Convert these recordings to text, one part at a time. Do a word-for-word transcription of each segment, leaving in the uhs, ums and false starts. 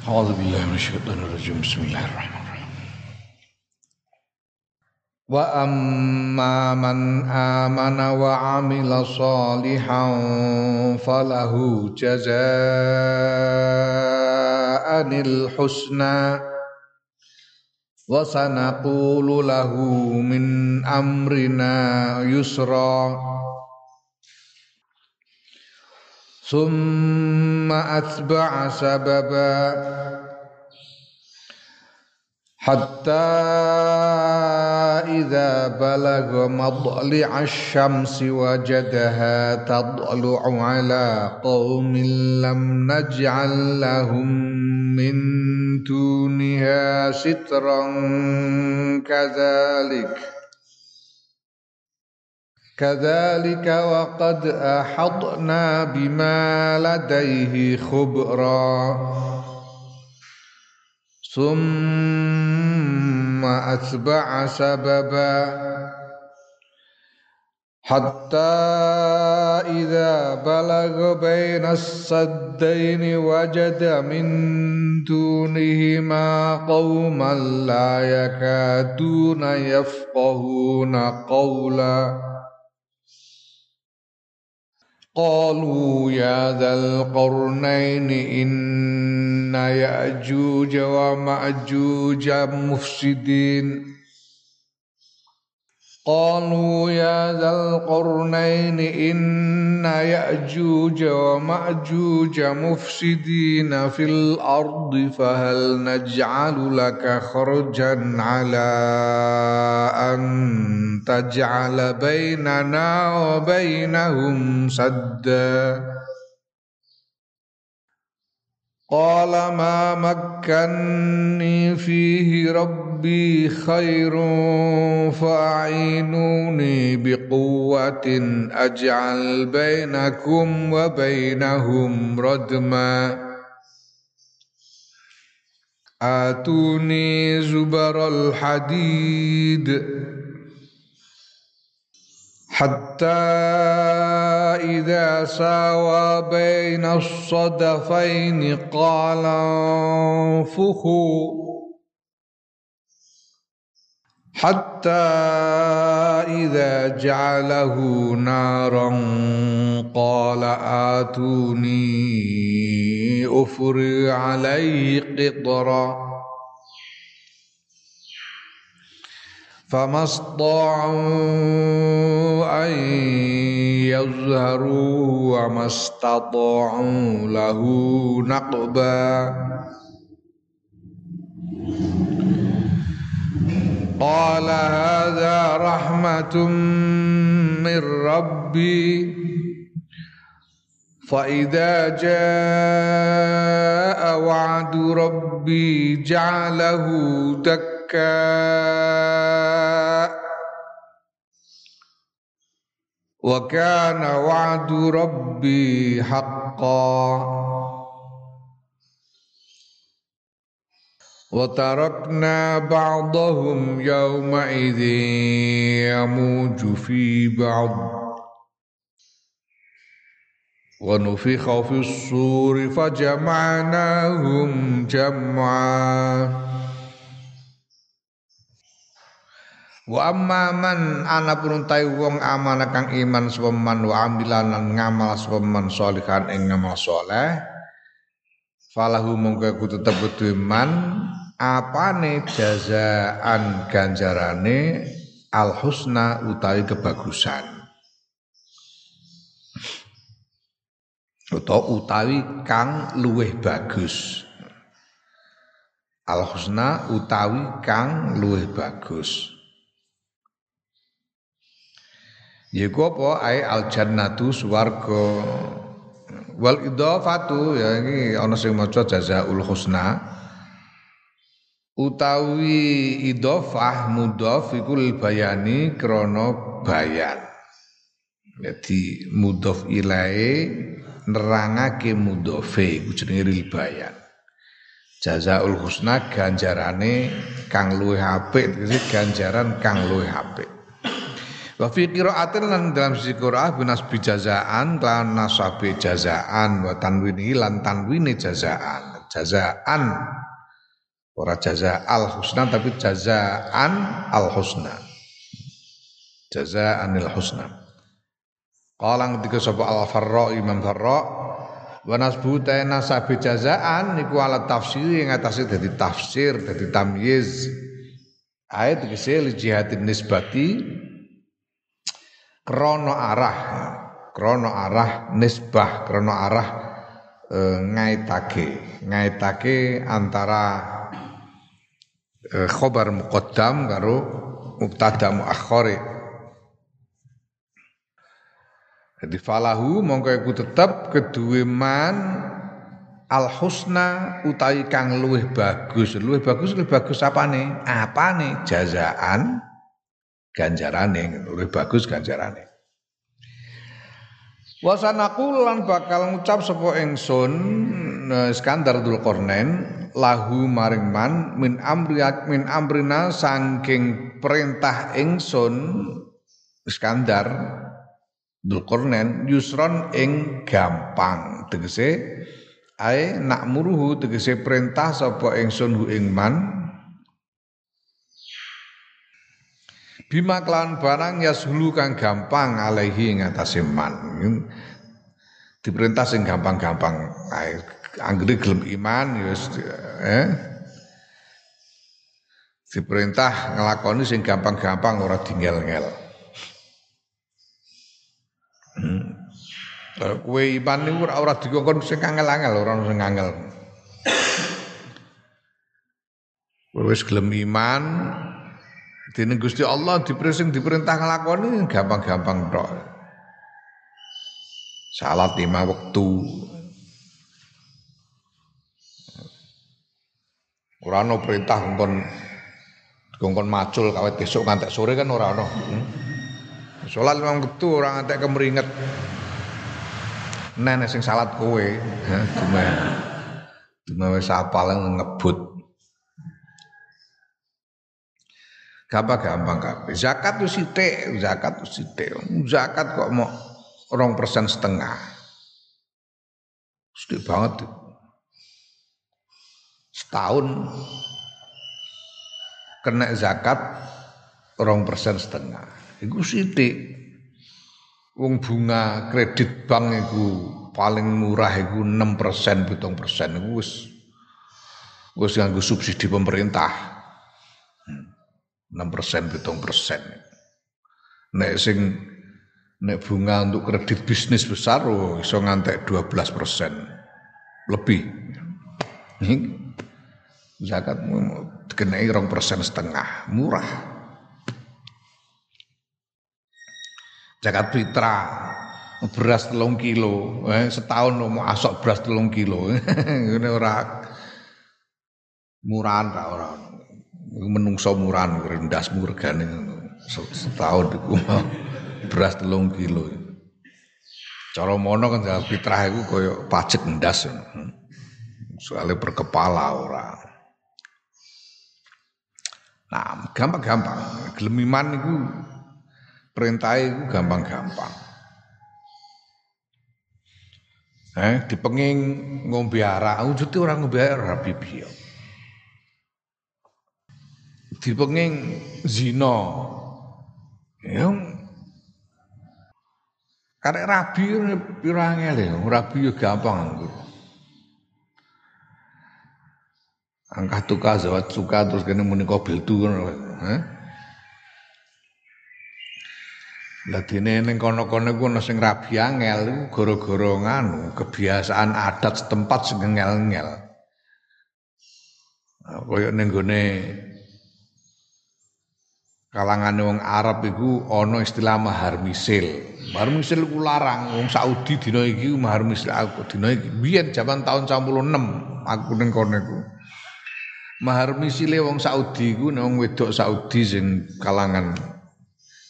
A'udzubillahiminasyaitonirrajim. Bismillahirrahmanirrahim. Wa amma man amana wa amila salihan falahu jazaa'anil husna wa sanaqulu lahu min amrina yusra. Summa atba'a sababa hatta idza balagha madli'a asy-syamsi wajadaha tadlu'u 'ala qaumin lam naj'al lahum min duniha sitran kadzalik Kadzalika wa qad ahadna bima ladaihi khubra. Summa atba'a sababa hatta idza balagha bainas saddaini wajada min dunihima qauman la yakaduna yafqahuna qawla. قالوا يا ذا القرنين إن يأجوج ومأجوج مفسدين قالوا يا ذا القرنين إن يأجوج ومأجوج مفسدين في الأرض فهل نجعل لك خرجا على أن تجعل بيننا وبينهم سدا قال ما مكنني فيه ربي خير فأعينوني بقوة أجعل بينكم وبينهم ردما آتوني زبر الحديد حتى إذا ساوى بين الصدفين قال انفخوا حتى إذا جعله نارا قال آتوني أفرغ عليه قطرا فما استطاعوا أن يظهروا وما استطاعوا له نقبا قال هذا رحمة من ربي فإذا جاء وعد ربي جعله دكا وَكَانَ وَعْدُ رَبِّي حَقًّا وَتَرَكْنَا بَعْضَهُمْ يَوْمَئِذٍ يَمُوجُ فِي بَعْضٍ وَنُفِخَ فِي الصُّورِ فَجَمَعْنَاهُمْ جَمْعًا Wa amma man ana pununtai wong amana kang iman sapa man wa ambilanan ngamal sapa man sholihan ing ngamal saleh falahu mongko kudu tetep kudu iman apane jazaan ganjarane al husna utawi kebagusan utawa utawi kang luweh bagus al husna utawi kang luweh bagus Yaiku apa ai al jannatu swarga wal idhafatu ya iki ana sing maca jazaul husna utawi idhafah mudhaf iku lil bayani krana bayan dadi mudhaf ilahi nerangake mudhafe iku jenenge lil bayan jazaul husna ganjarane kang luwih apik ganjaran kang luwih apik Wa fi qira'atin lan dalam sisi qira'ah binasbi jazaan lan nasabi jazaan wa tanwini lan tanwini jazaan jazaan, ora jaza al-husna tapi jazaan al-husna, jazaanil husna. Qala ketika sapa al-Farra Imam Farra wa nasbu ta nasab jazaan niku ala tafsir ing atase dadi tafsir dadi tamyiz ayat kesel jihadin nisbati krono arah krono arah nisbah krono arah e, ngaitake ngaitake antara khobar muqaddam karo mubtada muakhkhari. Jadi falahu mongko iku tetep keduwe man al husna utawi kang luwih bagus. Luwih bagus luwih bagus apane? Apane? Jazaan ganjarane, luwih bagus ganjarane. Wa sanaqul lan bakal ngucap sapa ingsun Iskandar Dzulkarnain lahu maring man min amriat min amrina saking perintah ingsun Iskandar Dzulkarnain yusron ing gampang tegese ae nakmuruhu tegese perintah sapa ingsun hu ing man bima kelawan barang yasulu kang gampang alaihi ing atase man diperintah sing gampang-gampang ae anggere gelem iman ya eh diperintah nglakoni sing gampang-gampang ora dingel-ngel. Kalau kowe iman niku ora dikongkon sing angel-angel, ora ono sing angel. Wis gelem iman dening Gusti Allah diperintah diperintah nglakoni gampang-gampang tok. Salat lima wektu ora ono perintah ngkon ngkon macul kawet besok ngantek sore kan ora ono. Salat memang ketu ora ngantek kemringet. Nene sing salat kowe, ha cuma cuma wis apal ngebut. Gampang-gampang kabeh. Zakat wis sithik, zakat wis sithik. Zakat kok mok dua persen setengah. Sithik banget. Setahun kena zakat rong persen setengah. Iku sithik. Wong bunga kredit bank iku paling murah iku enam persen, pitung persen. Iku wis wis nganggo subsidi pemerintah. Enam persen, pitung persen. Nek sing nek bunga untuk kredit bisnis besar, oh, iso ngantek dua belas persen lebih. Zakat dikenai rong persen setengah, murah. Zakat fitrah beras telung kilo, eh, setahun mau asok beras telung kilo, ini orang murahan tak orang, menungso murahan rendas murgan setahun itu beras telung kilo. Cara mono kan zakat fitrah itu koyo pajak rendas, soalnya berkepala orang. Nah, gampang-gampang. Gelem iman iku perintah iku gampang-gampang. Eh, dipenging ngombe arak, wujute ora ngombe arak bibi. Dipenging zina. Ya. Karek rabi piro angel, rabi yo gampang. Angkah tukah zawat suka terus kene muni kobil tu kan, heh. Ladine ning kono-kono ku ana sing rabi angel gara-gara nganu kebiasaan adat setempat sing ngel-ngel. Kaya ning gone kalangane wong Arab iku ana istilah mahar misil. Mahar misil ku larang wong Saudi dina iki mahar misil aku dina iki biyen jaman taun sembilan puluh enam aku ning kono iku. Mahar misile wong Saudi ku nek wong wedok Saudi sing kalangan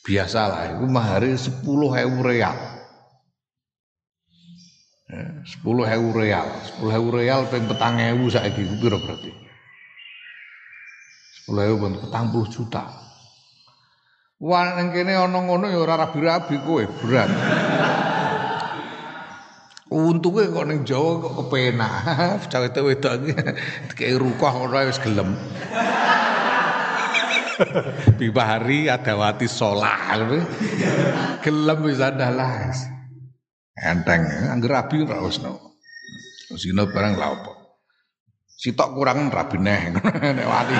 biasalah iku mahare sepuluh ribu real. Ya, sepuluh ribu real. sepuluh ribu real ping petang ewu saiki ku piro berarti? sepuluh ribu ping petang puluh juta. Wah nang kene ana ngono ya ora rabi-rabi kowe, berat. Untuke kok ning Jawa kok kepenak. Cawete wedok iki dikeki rukah ora wis gelem. Bibahari adawati solah. Gelem bisa dalas. Enteng angger rabi ora usno. Usino barang lha opo. Sitok kurang rabi neh nek wani.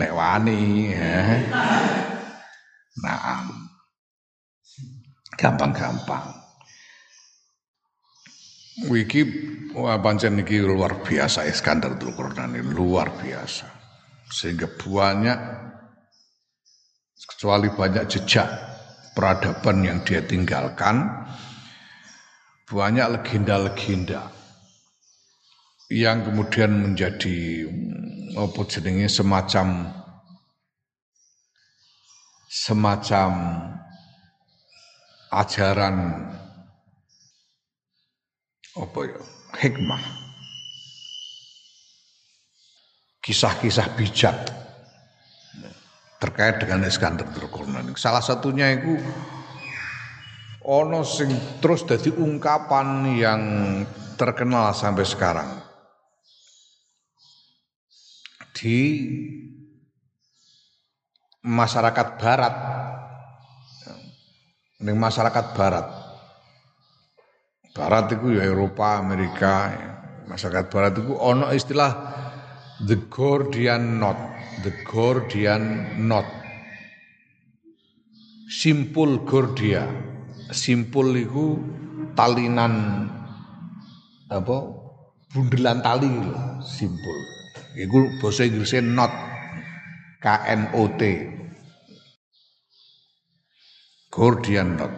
Nek wani. Nah. Gampang-gampang. Wiki pancen niki luar biasa, Iskandar Dzulkarnain ini luar biasa. Sehingga banyak, kecuali banyak jejak peradaban yang dia tinggalkan, banyak legenda-legenda yang kemudian menjadi apa jenenge semacam semacam ajaran apa ya, hikmah, kisah-kisah bijak terkait dengan Iskandar Dzulkarnain. Salah satunya itu ono sing terus dadi ungkapan yang terkenal sampai sekarang di masyarakat barat, di masyarakat barat. Barat itu ya Eropa, Amerika, masyarakat barat itu ono istilah the Gordian knot, the Gordian knot, simpul Gordia, simpul itu talinan apa, bundelan tali loh, simpul. Itu bahasa Inggrisnya knot, K N O T, Gordian knot.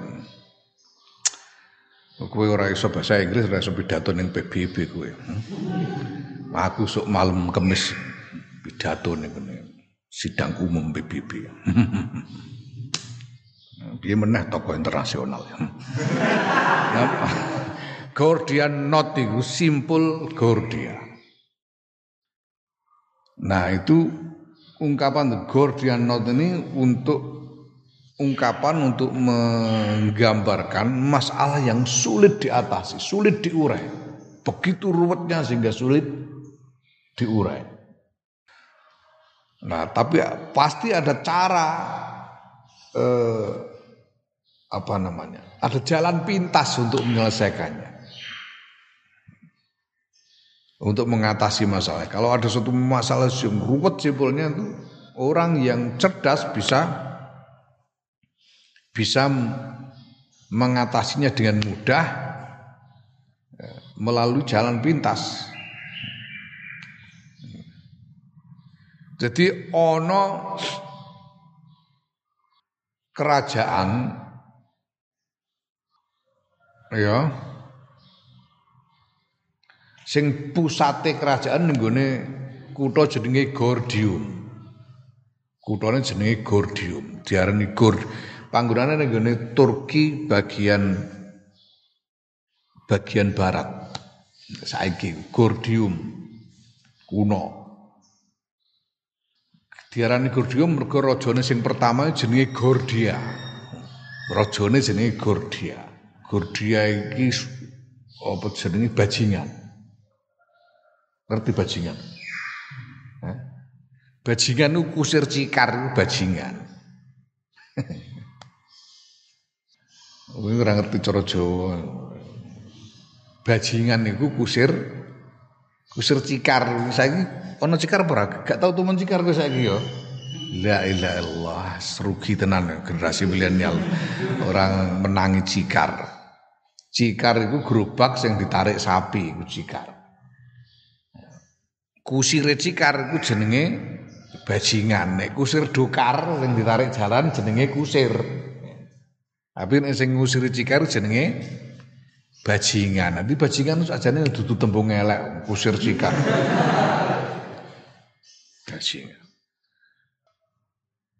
Kowe ora iso bahasa Inggris, ora iso pidato ning P B B kowe. Aku sok malam Kamis pidato ning sidang umum P B B. Piye meneh tokoh internasional. Gordian knot itu simpul Gordia. Nah, itu ungkapan Gordian knot ini untuk ungkapan untuk menggambarkan masalah yang sulit diatasi, sulit diurai. Begitu ruwetnya sehingga sulit diurai. Nah, tapi pasti ada cara, eh, apa namanya, ada jalan pintas untuk menyelesaikannya. Untuk mengatasi masalah. Kalau ada suatu masalah yang ruwet simpulnya itu, orang yang cerdas bisa bisa mengatasinya dengan mudah melalui jalan pintas. Jadi ono kerajaan ya sing pusate kerajaan nggone kutha jenenge Gordium. Kuthane jenenge Gordium, diarani Gord. Panggunane nggone Turki bagian bagian barat. Saiki Gordium kuno. Diarani Gordium mergo rajane sing pertama jenenge Gordia. Rajane jenenge Gordia. Gordia iki apa jenenge bajingan. Ngerti bajingan? Hah? Bajingan ku kusir cikar bajingan. Wong ora ngerti cara Jawa. Bajingan niku kusir kusir cikar. Saiki ana cikar apa? Gak tau temen cikar kowe saiki ya. La ilaha illallah, rugi tenan generasi milenial. Orang menangi cikar. Cikar iku gerobak sing ditarik sapi, iku cikar. Kusir cikar iku jenenge bajingan. Nek kusir dokar sing ditarik jalan jenenge kusir. Tapi nek sing ngusiri cikar jenenge bajingan. Nanti bajingan itu ajane dudu tembung elek, kusir cikar. Bajingan.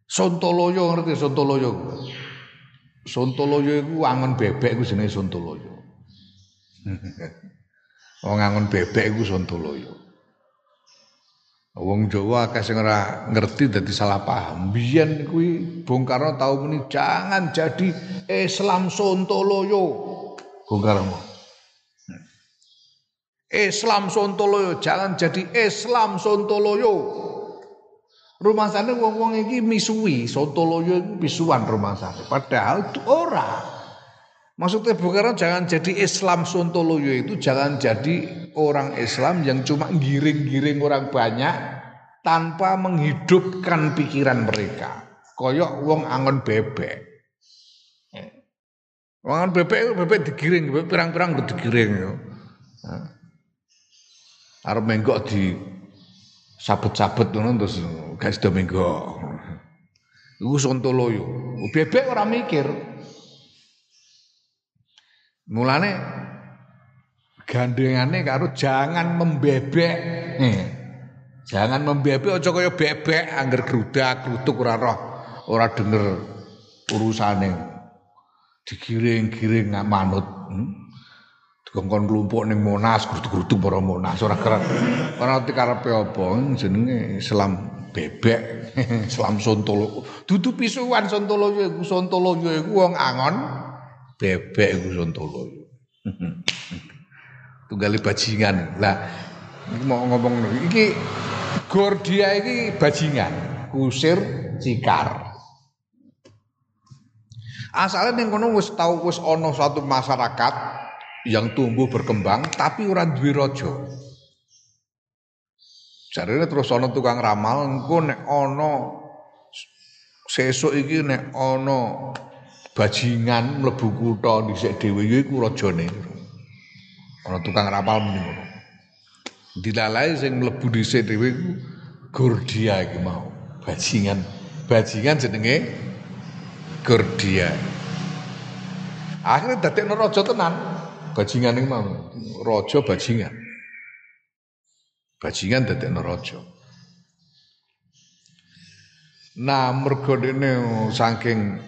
Sontoloyo ngerti sontoloyo. Sontoloyo iku angon bebek iku jenenge sontoloyo. Wong angon bebek iku sontoloyo. Wong Jawa akeh sing ora ngerti dadi salah paham. Biyen kuwi Bung Karno tau muni jangan jadi Islam sontoloyo. Bung Karno. Islam Sontoloyo, jangan jadi Islam Sontoloyo. Rumah sana wong-wong ini misui, Sontoloyo itu misuan rumah sana. Padahal itu orang. Maksudnya bukan jangan jadi Islam Sontoloyo itu, jangan jadi orang Islam yang cuma giring-giring orang banyak tanpa menghidupkan pikiran mereka. Koyok wong angon bebek. Wong angon bebek, bebek digiring, bebek pirang-pirang digiring. Arep menggok di sabet-sabet ngono terus gak sedo menggok. Iku Sontoloyo. Bebek ora mikir. Mulane gandengane karo jangan membebek. Nih. Jangan membebek aja kaya bebek angger grudak, grutuk ora roh, ora denger urusane. Digiring-giring manut. Dikongkon kelompok ning Monas, grutuk-grutuk para Monas ora keren. Ora ngerti karepe apa, jenenge Islam bebek, Islam Sontolo. Dudu pisuan Sontolo iku, Sontolo iku wong angon bebek iku Sontolo. Tunggali bajingan lah, mau ngomong ini Gordia ini bajingan, kusir, cikar. Asalnya yang kono wis tau wis ono suatu masyarakat yang tumbuh berkembang, tapi ora duwe raja. Jarene terus ono tukang ramal, engko nek ono sesuk iki nek ono bajingan mlebu kutha dhisik dhewe iku rajane. Ana tukang rapal muni ngono. Dilalahi sing mlebu dhisik dhewe iku Gordia iki mau. Bajingan, bajingan jenenge Gordia. Akhire dadekno raja tenan. Bajingan iki mau, raja bajingan. Bajingan dadekno raja. Nah, mergo dene saking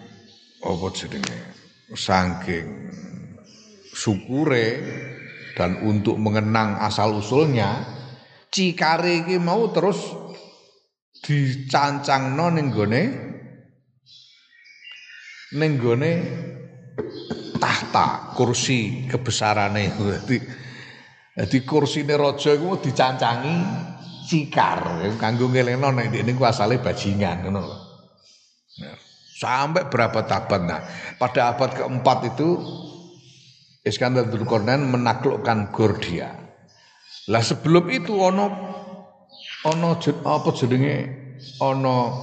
apa jenenge? Saking syukure dan untuk mengenang asal-usulnya, cikare iki mau terus dicancangno ning gone ning gone tahta kursi kebesarane. Dadi dadi kursine raja iku dicancangi cikar kanggo ngelingno nek ndekne ku asale bajingan ngono lho. Sampai berapa abad. Nah, pada abad keempat itu Iskandar Dzulkarnain menaklukkan Gordia. Lah sebelum itu ono ono apa jenenge ono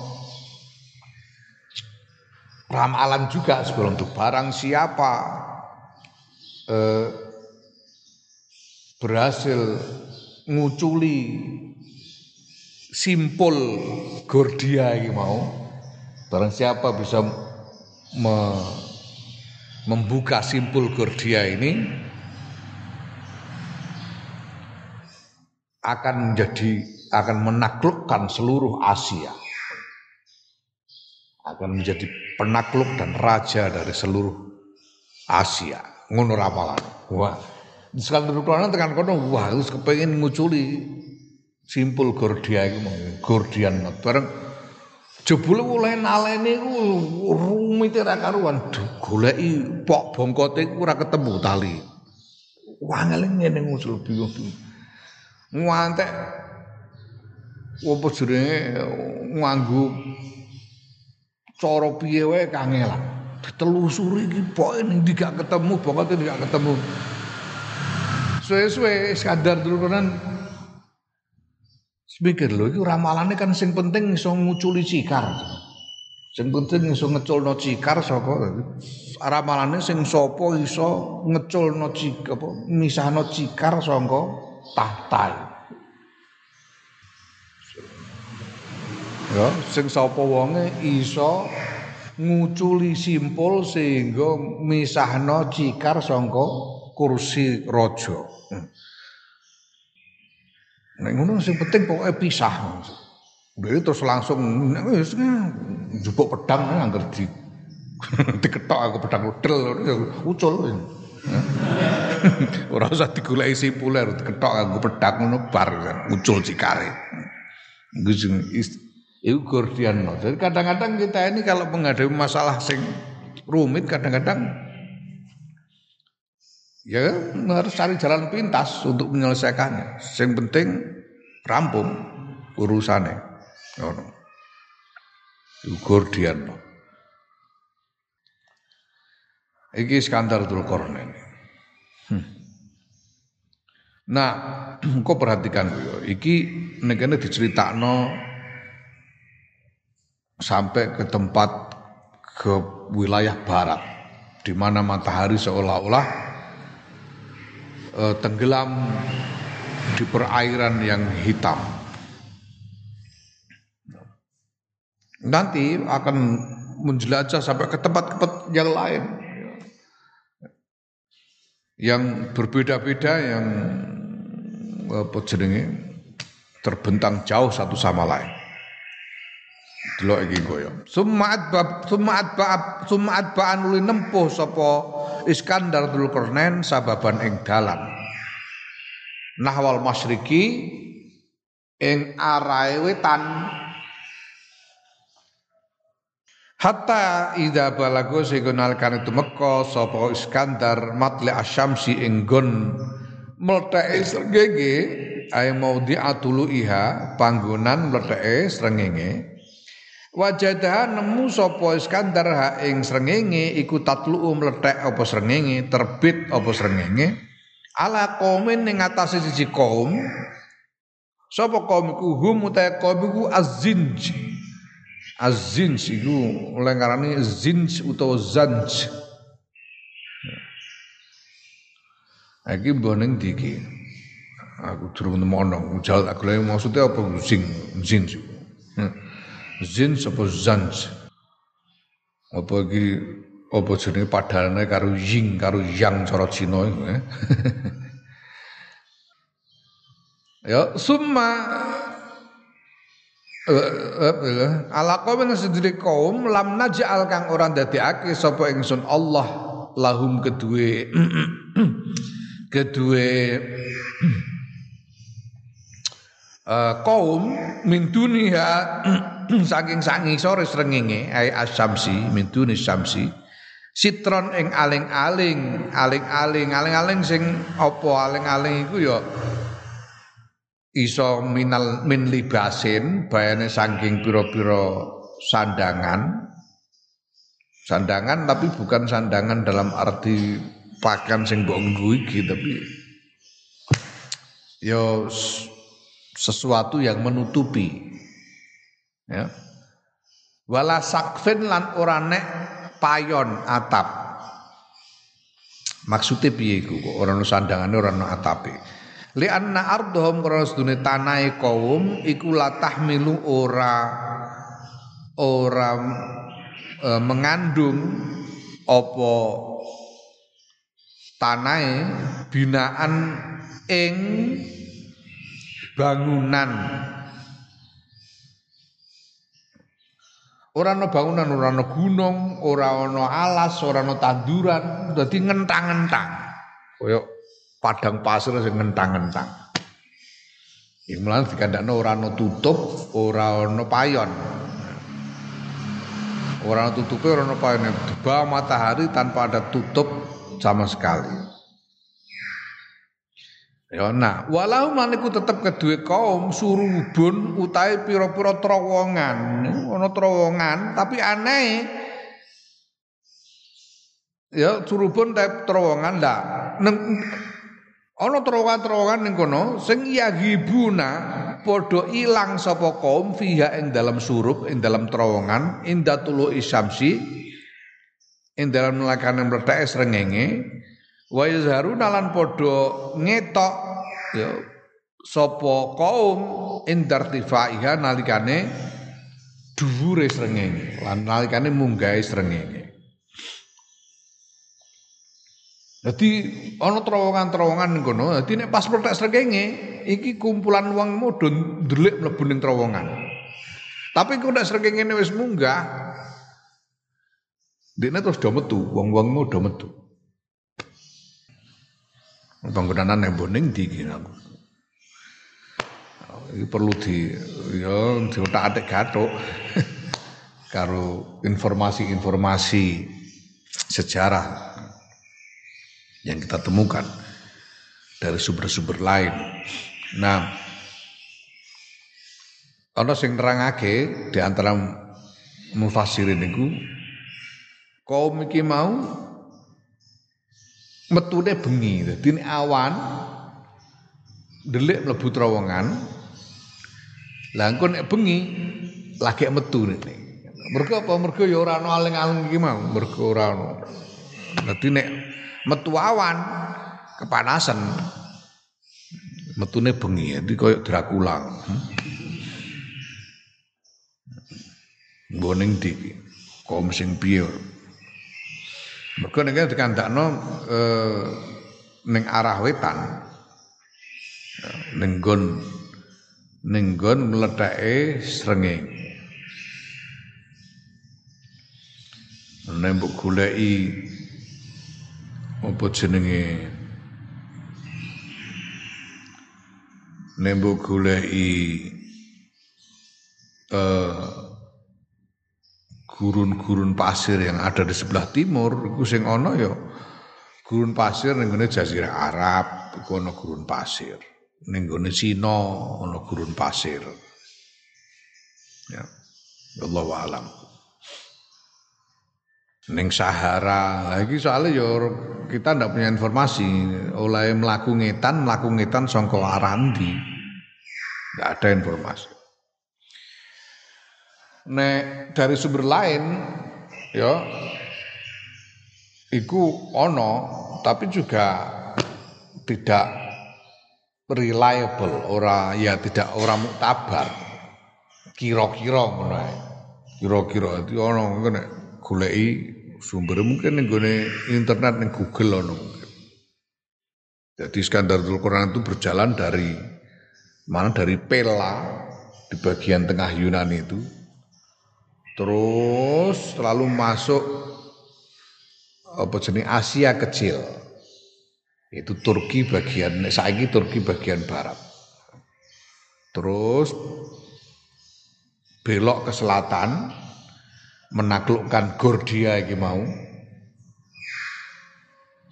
ramalan juga sebelum itu. Barang siapa eh, berhasil nguculi simpul Gordia iki mau, barang siapa bisa me- membuka simpul Gordia ini akan menjadi akan menaklukkan seluruh Asia, akan menjadi penakluk dan raja dari seluruh Asia. Ngono ramalan. Wah, sekarang berkeluaran tekan kono. Wah, terus kepengen nguculi simpul Gordia itu, Gordian knot. Bareng jebule oleh nalene ku rumite ra karuan. Goleki pok bongkote ku ora ketemu tali. Wangel ngene ngusul bingung. Ngantek opo jenenge nganggo cara piye wae kangelan. Ditelusuri iki poke ning gak ketemu, bongkote gak ketemu. Suwe-suwe sadar teluran. Mikir lho iki ramalane kan sing penting iso nguculi cikar. Sing penting iso ngeculno cikar saka ramalane sing sapa iso ngeculno cikar apa misahno cikar saka tahta. Ya, sing sapa wonge iso nguculi simpul sehingga misahno cikar saka kursi raja. Nek ngono sing penting pokoke pisah. Dhewe terus langsung wis njupuk pedang angger di diketok aku pedang udel ucul. Ora usah digoleki simpule diketok aku pedang ngono bar ucul cikare. Iku Gordian knot. Jadi kadang-kadang kita ini kalau menghadapi masalah sing rumit kadang-kadang ya harus cari jalan pintas untuk menyelesaikannya. Yang penting rampung urusannya. Ngono. Iku Gordian. Iki Iskandar Dzulkarnain. Hmm. Nah, kok perhatikan yo, iki nekene diceritakno sampai ke tempat ke wilayah barat di mana matahari seolah-olah tenggelam di perairan yang hitam. Nanti akan menjelajah sampai ke tempat-tempat yang lain, yang berbeda-beda, yang apa jenenge terbentang jauh satu sama lain. Delok iki koyo. Sumaat bab sumaat bab sumaat baan uli nempuh sapa Iskandar Dzulkarnain sababan ing dalan. Nahwal masyriki ing arahe wetan. Hatta idza balago segonal kan tumeka sapa Iskandar matli asyamsi ing gon mleteke srengenge ae maudhi'atul iha panggonan mleteke srengenge. Wajadah nemu sapa Iskandar ha ing srengenge iku tatlu'u mlethek apa srengenge terbit apa srengenge ala qaumin ning atase siji kaum sapa kaum iku hum uta kaum iku az-zinj az-zinj iku oleh ngarani zinj utawa zanj iki boning diki aku durung nemono jal tak golek maksude apa zinj zinj Zin sapa zanj. Apa iki apa jenenge padane karo ying karo yang cara Cina iku. Ya summa alaqo men sedire kaum lam naj'al kang ora ndadekake sapa ingsun Allah lahum kedue kedue Uh, kaum min dunia saking sangi sore srengenge ai asyamsi min dunia syamsi sitron ing aling-aling aling-aling aling-aling sing apa aling-aling iku ya iso minal min libasin bayane saking pira-pira sandangan sandangan tapi bukan sandangan dalam arti pakaian sing mbok nggo iki tapi ya sesuatu yang menutupi, ya. Wala sakfin lan ora nek payon atap. Maksudnya piye iku kok ora ono sandangane ora ono atape. Li anna ardhum karas dunia tanahe kaum iku la tahmilu ora ora e, mengandung apa tanahe binaan ing bangunan ora ana bangunan, ora ana gunung, ora ana alas, ora ana tanduran, dadi ngentang-ngentang. Kaya padang pasir sing ngentang-ngentang. Iku mlan dikandakno ora ana tutup, ora ana payon. Ora ana tutupe, ora ana payone. Deba matahari tanpa ada tutup sama sekali. Ya nah, walau maniku tetep kedua kaum surubun utai piro-piro terowongan, ono terowongan, tapi aneh. Ya surubun utai terowongan lah, ono terowongan-terowongan yang kono, sing yagibuna podo ilang sopo kaum fiha ing dalam surub, ing dalam terowongan, inda tulu isyamsi, ing dalam melakukan yang bertes rengenge. Wa yazharuna lan podo ngetok ya sapa kaum indartifaiha nalikane dhuwure srengenge lan nalikane munggahe srengenge. Dadi ana terowongan-terowongan ning kono, dadi nek pas mlethek srengenge iki kumpulan wong mudhun ndelik mlebu ning terowongan. Tapi kok nek srengenge wis munggah dene terus do metu, wong-wongmu do metu. Panggonan nang boning iki aku. Iki perlu di ya diotak-atik gathuk karo informasi-informasi sejarah yang kita temukan dari sumber-sumber lain. Nah, ana sing nerangake di antara mufassirin niku kaum iki mau metune bengi, dadi awan delik mlebu terowongan. Lah engko nek bengi lagi metu nek. Mergo apa? Mergo ya ora ana aling-aling iki mau, mergo ora ana. Dadi nek metu awan kepanasan metune bengi, dadi koyo Dracula. Boning di kaum sing piye. Mergo nek dikandakno eh ning arah wetan ning nggon ning nggon mletake srengenge. Nembok goleki apa jenenge? Nembok goleki eh gurun-gurun pasir yang ada di sebelah timur iku sing ana ya gurun pasir ning gone Jazirah Arab iku ana gurun pasir, ning gone Cina ana gurun pasir ya, wallahu alam. Ning Sahara lagi soalnya ya kita ndak punya informasi oleh mlaku ngetan mlaku ngetan saka arah ndi, ndak ada informasi. Nek dari sumber lain ya iku ono tapi juga tidak reliable, ora ya tidak ora muktabar, kira-kira ngono ae, kira-kira itu ono nek goleki sumber mungkin ning gone internet ning Google ono. Jadi Iskandar Dzulkarnain itu berjalan dari mana, dari Pella di bagian tengah Yunani itu, terus selalu masuk apa jenis Asia Kecil, itu Turki bagian saiki Turki bagian barat, terus belok ke selatan menaklukkan Gordia iki mau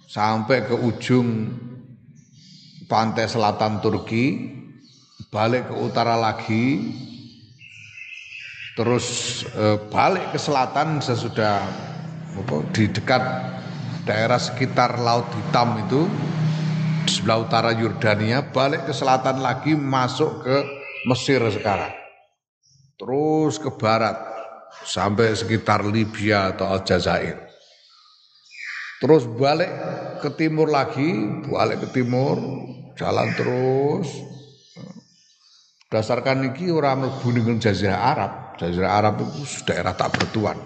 sampai ke ujung pantai selatan Turki, balik ke utara lagi, terus eh, balik ke selatan sesudah apa, di dekat daerah sekitar Laut Hitam itu di sebelah utara Yordania, balik ke selatan lagi masuk ke Mesir sekarang, terus ke barat sampai sekitar Libya atau Aljazair, terus balik ke timur lagi, balik ke timur jalan terus. Berdasarkan ini orang mlebu ning Jazirah Arab. Jazirah Arab itu daerah tak bertuan.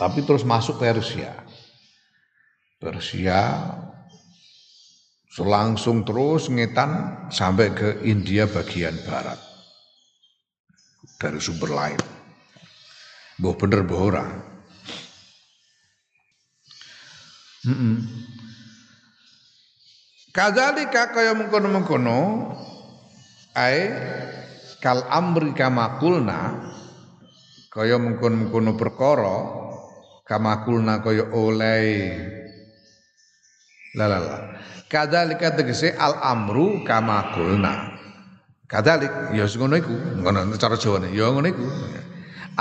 Tapi terus masuk Persia. Persia langsung terus ngetan sampai ke India bagian barat. Dari sumber lain. Mbah bener mbah ora. Heeh. Kadzalika kaya mengkono-mengkono ai kal amri kama kulna, kaya mengkono-mengkono perkara kama kulna kaya oleh lalala kadzalika tegese al amru kama kulna kadzalik ya ngono iku ngono cara Jawane ya ngono iku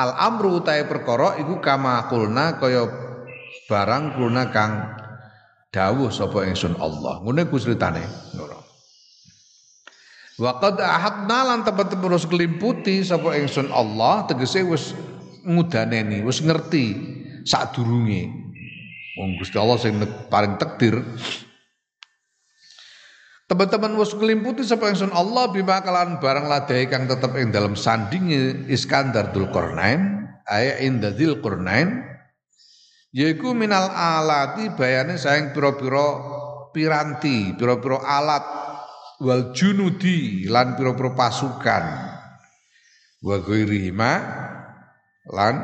al amru utahe perkara iku kama kulna kaya barang kulna kang dawuh sapa ingsun Allah. Ngene ku critane ngono. Wa qad ahadna lan tepat-tepat terus kelimputi sapa ingsun Allah tegese wis ngudaneni, wis ngerti sadurunge. Wong Gusti Allah sing paling takdir. Teman-teman wis kelimputi sapa ingsun Allah bimakalan barang ladai kang tetep ing dalam sandinge Iskandar Dzulkarnain, aya inda Dzulkarnain. Yaiku minal alati bayane sayang pira-pira piranti, pira-pira alat wal junudi lan pira-pira pasukan wa ghairihima lan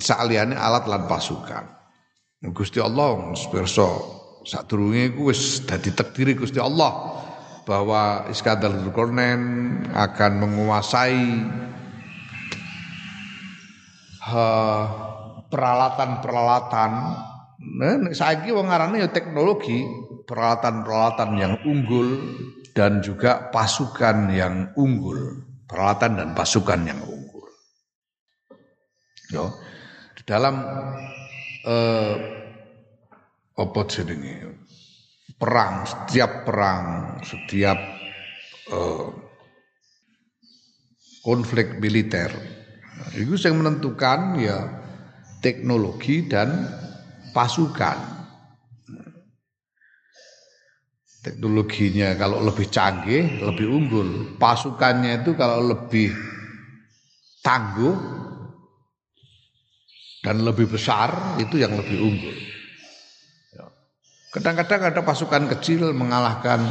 saliyane alat lan pasukan. Gusti Allah pirsa sadurunge iku wis dadi takdir Gusti Allah bahwa Iskandar Dzulkarnain akan menguasai ha peralatan-peralatan Nah, saiki wong ngarane ya teknologi, peralatan-peralatan yang unggul dan juga pasukan yang unggul, peralatan dan pasukan yang unggul. Yo, di dalam eh, apa jenenge? Perang, setiap perang, setiap eh, konflik militer itu yang menentukan ya teknologi dan pasukan. Teknologinya kalau lebih canggih, lebih unggul. Pasukannya itu kalau lebih tangguh dan lebih besar, itu yang lebih unggul. Kadang-kadang ada pasukan kecil mengalahkan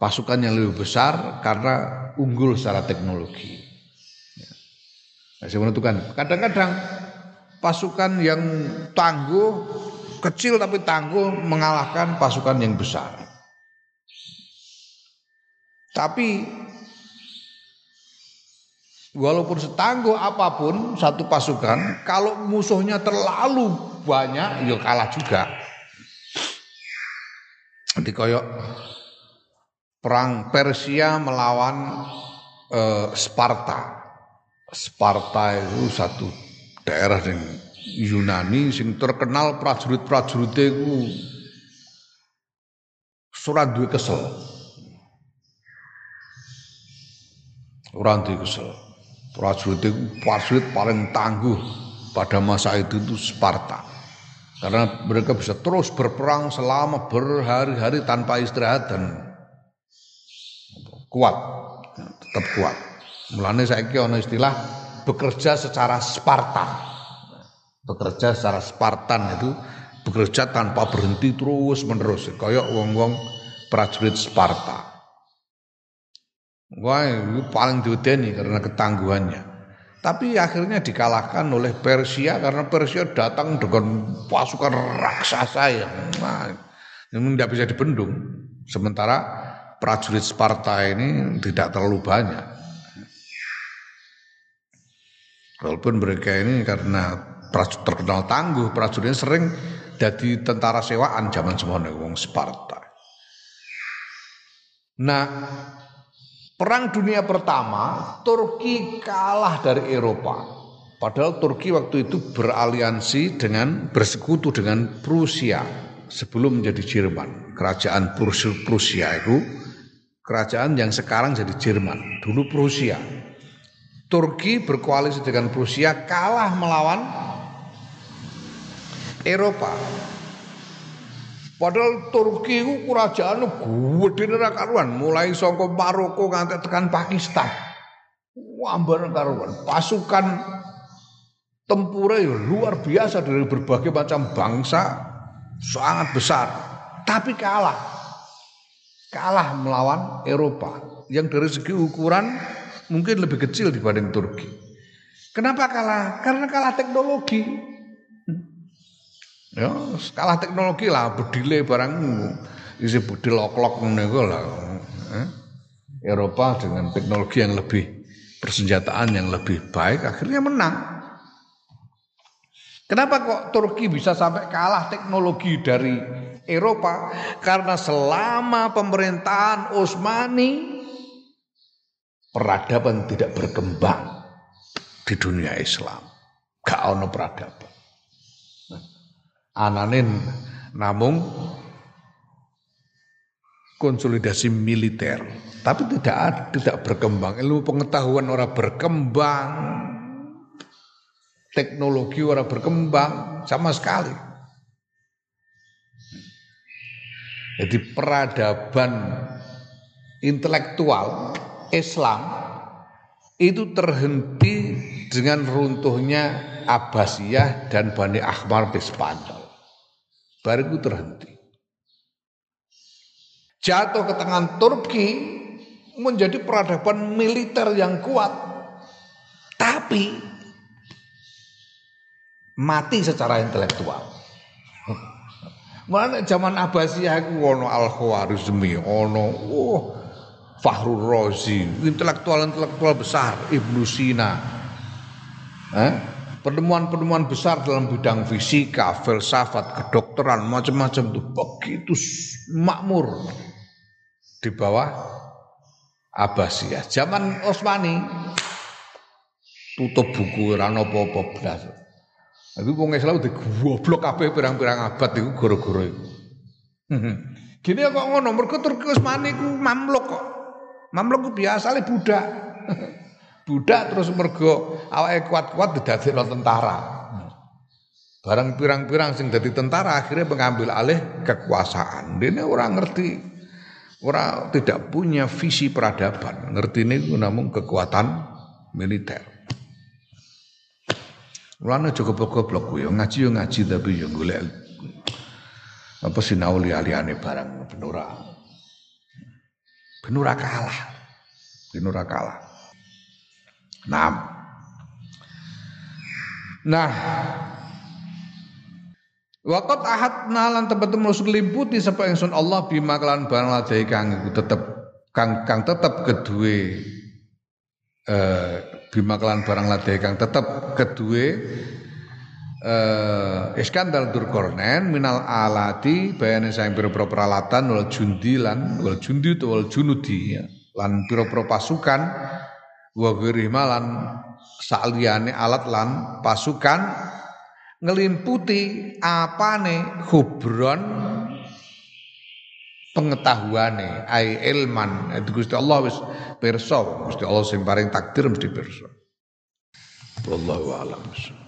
pasukan yang lebih besar karena unggul secara teknologi. Saya menentukan. Kadang-kadang pasukan yang tangguh, kecil tapi tangguh mengalahkan pasukan yang besar. Tapi walaupun setangguh apapun satu pasukan, kalau musuhnya terlalu banyak ya kalah juga. Nanti koyok perang Persia melawan eh, Sparta. Sparta itu satu daerah yang Yunani sing terkenal prajurit-prajurite iku ora duwe kesel. Ora duwe kesel. Prajurit iku prajurit paling tangguh pada masa itu itu Sparta. Karena mereka bisa terus berperang selama berhari-hari tanpa istirahat dan kuat, tetap kuat. Mulane saiki ana istilah bekerja secara Spartan. Bekerja secara Spartan itu bekerja tanpa berhenti terus menerus kayak wong-wong prajurit Sparta. Wah, itu paling diudeni karena ketangguhannya. Tapi akhirnya dikalahkan oleh Persia karena Persia datang dengan pasukan raksasa yang nah, yang tidak bisa dibendung. Sementara prajurit Sparta ini tidak terlalu banyak. Walaupun mereka ini karena prajurit terkenal tangguh, prajuritnya sering jadi tentara sewaan zaman semono wong Sparta. Nah, Perang Dunia Pertama Turki kalah dari Eropa. Padahal Turki waktu itu beraliansi dengan bersekutu dengan Prussia sebelum menjadi Jerman. Kerajaan Prussia itu kerajaan yang sekarang jadi Jerman, dulu Prussia. Turki berkoalisi dengan Prussia kalah melawan Eropa. Padahal Turki itu kerajaannya gede ora karuan, mulai saka Maroko nganti tekan Pakistan. Wambar karuan. Pasukan tempure luar biasa dari berbagai macam bangsa, sangat besar, tapi kalah. Kalah melawan Eropa yang dari segi ukuran mungkin lebih kecil dibanding Turki. Kenapa kalah? Karena kalah teknologi. Ya, kalah teknologi lah, bedile barang isi bedil oklok niku lah. Eropa dengan teknologi yang lebih, persenjataan yang lebih baik akhirnya menang. Kenapa kok Turki bisa sampai kalah teknologi dari Eropa? Karena selama pemerintahan Osmani peradaban tidak berkembang di dunia Islam. Gak ono peradaban. Ananin namung konsolidasi militer, tapi tidak tidak berkembang, ilmu pengetahuan ora berkembang, teknologi ora berkembang sama sekali. Jadi peradaban intelektual Islam itu terhenti dengan runtuhnya Abbasiyah dan Bani Ahmar di Spanyol. Bariku terhenti. Jatuh ke tangan Turki menjadi peradaban militer yang kuat. Tapi mati secara intelektual. Mulane zaman Abbasiyah iku ono Al-Khwarizmi, ono oh, Fahrurrazi, intelektual-intelektual besar, Ibnu Sina. Eh? pertemuan-pertemuan besar dalam bidang fisika, filsafat, kedokteran, macam-macam itu begitu makmur di bawah Abbasiyah. Zaman Osmani tutup buku rano popo belas. Tapi wong Islam digoblok kabeh pirang-pirang abad itu gara-gara itu. Gini kok ngono, mergo Turki Osmani ku Mamluk kok. Mamluk ku biasane budak. Budak terus mergo awake kuat-kuat didadekno tentara. Barang pirang-pirang sing dadi tentara akhirnya mengambil alih kekuasaan. Dene ora ngerti, ora tidak punya visi peradaban. Ngertine ku namung kekuatan militer. Ulane aja goblok-goblok ku yo ngaji yo ngaji tapi yo golek apa sinau liane barang benura. Benura kalah. Benura kalah. Nah. Nah. Waqat ahad nalan tebetem nusul liputi sapa ingsun Allah bima kelan barang ladai kang iku tetep kang kang tetep keduwe eh bima kelan barang ladai kang tetep keduwe Uh, Iskandar Dzulkarnain minal alati bayane saing pira-pira peralatan wal jundi lan wal jundi wal junudi ya. Lan pira-pira pasukan wa ghirima lan saliyane alat lan pasukan ngelimputi apane khubron pengetahuane ai ilman itu Gusti Allah wis pirsa Gusti Allah sing paring takdir mesti pirsa wallahu a'lam.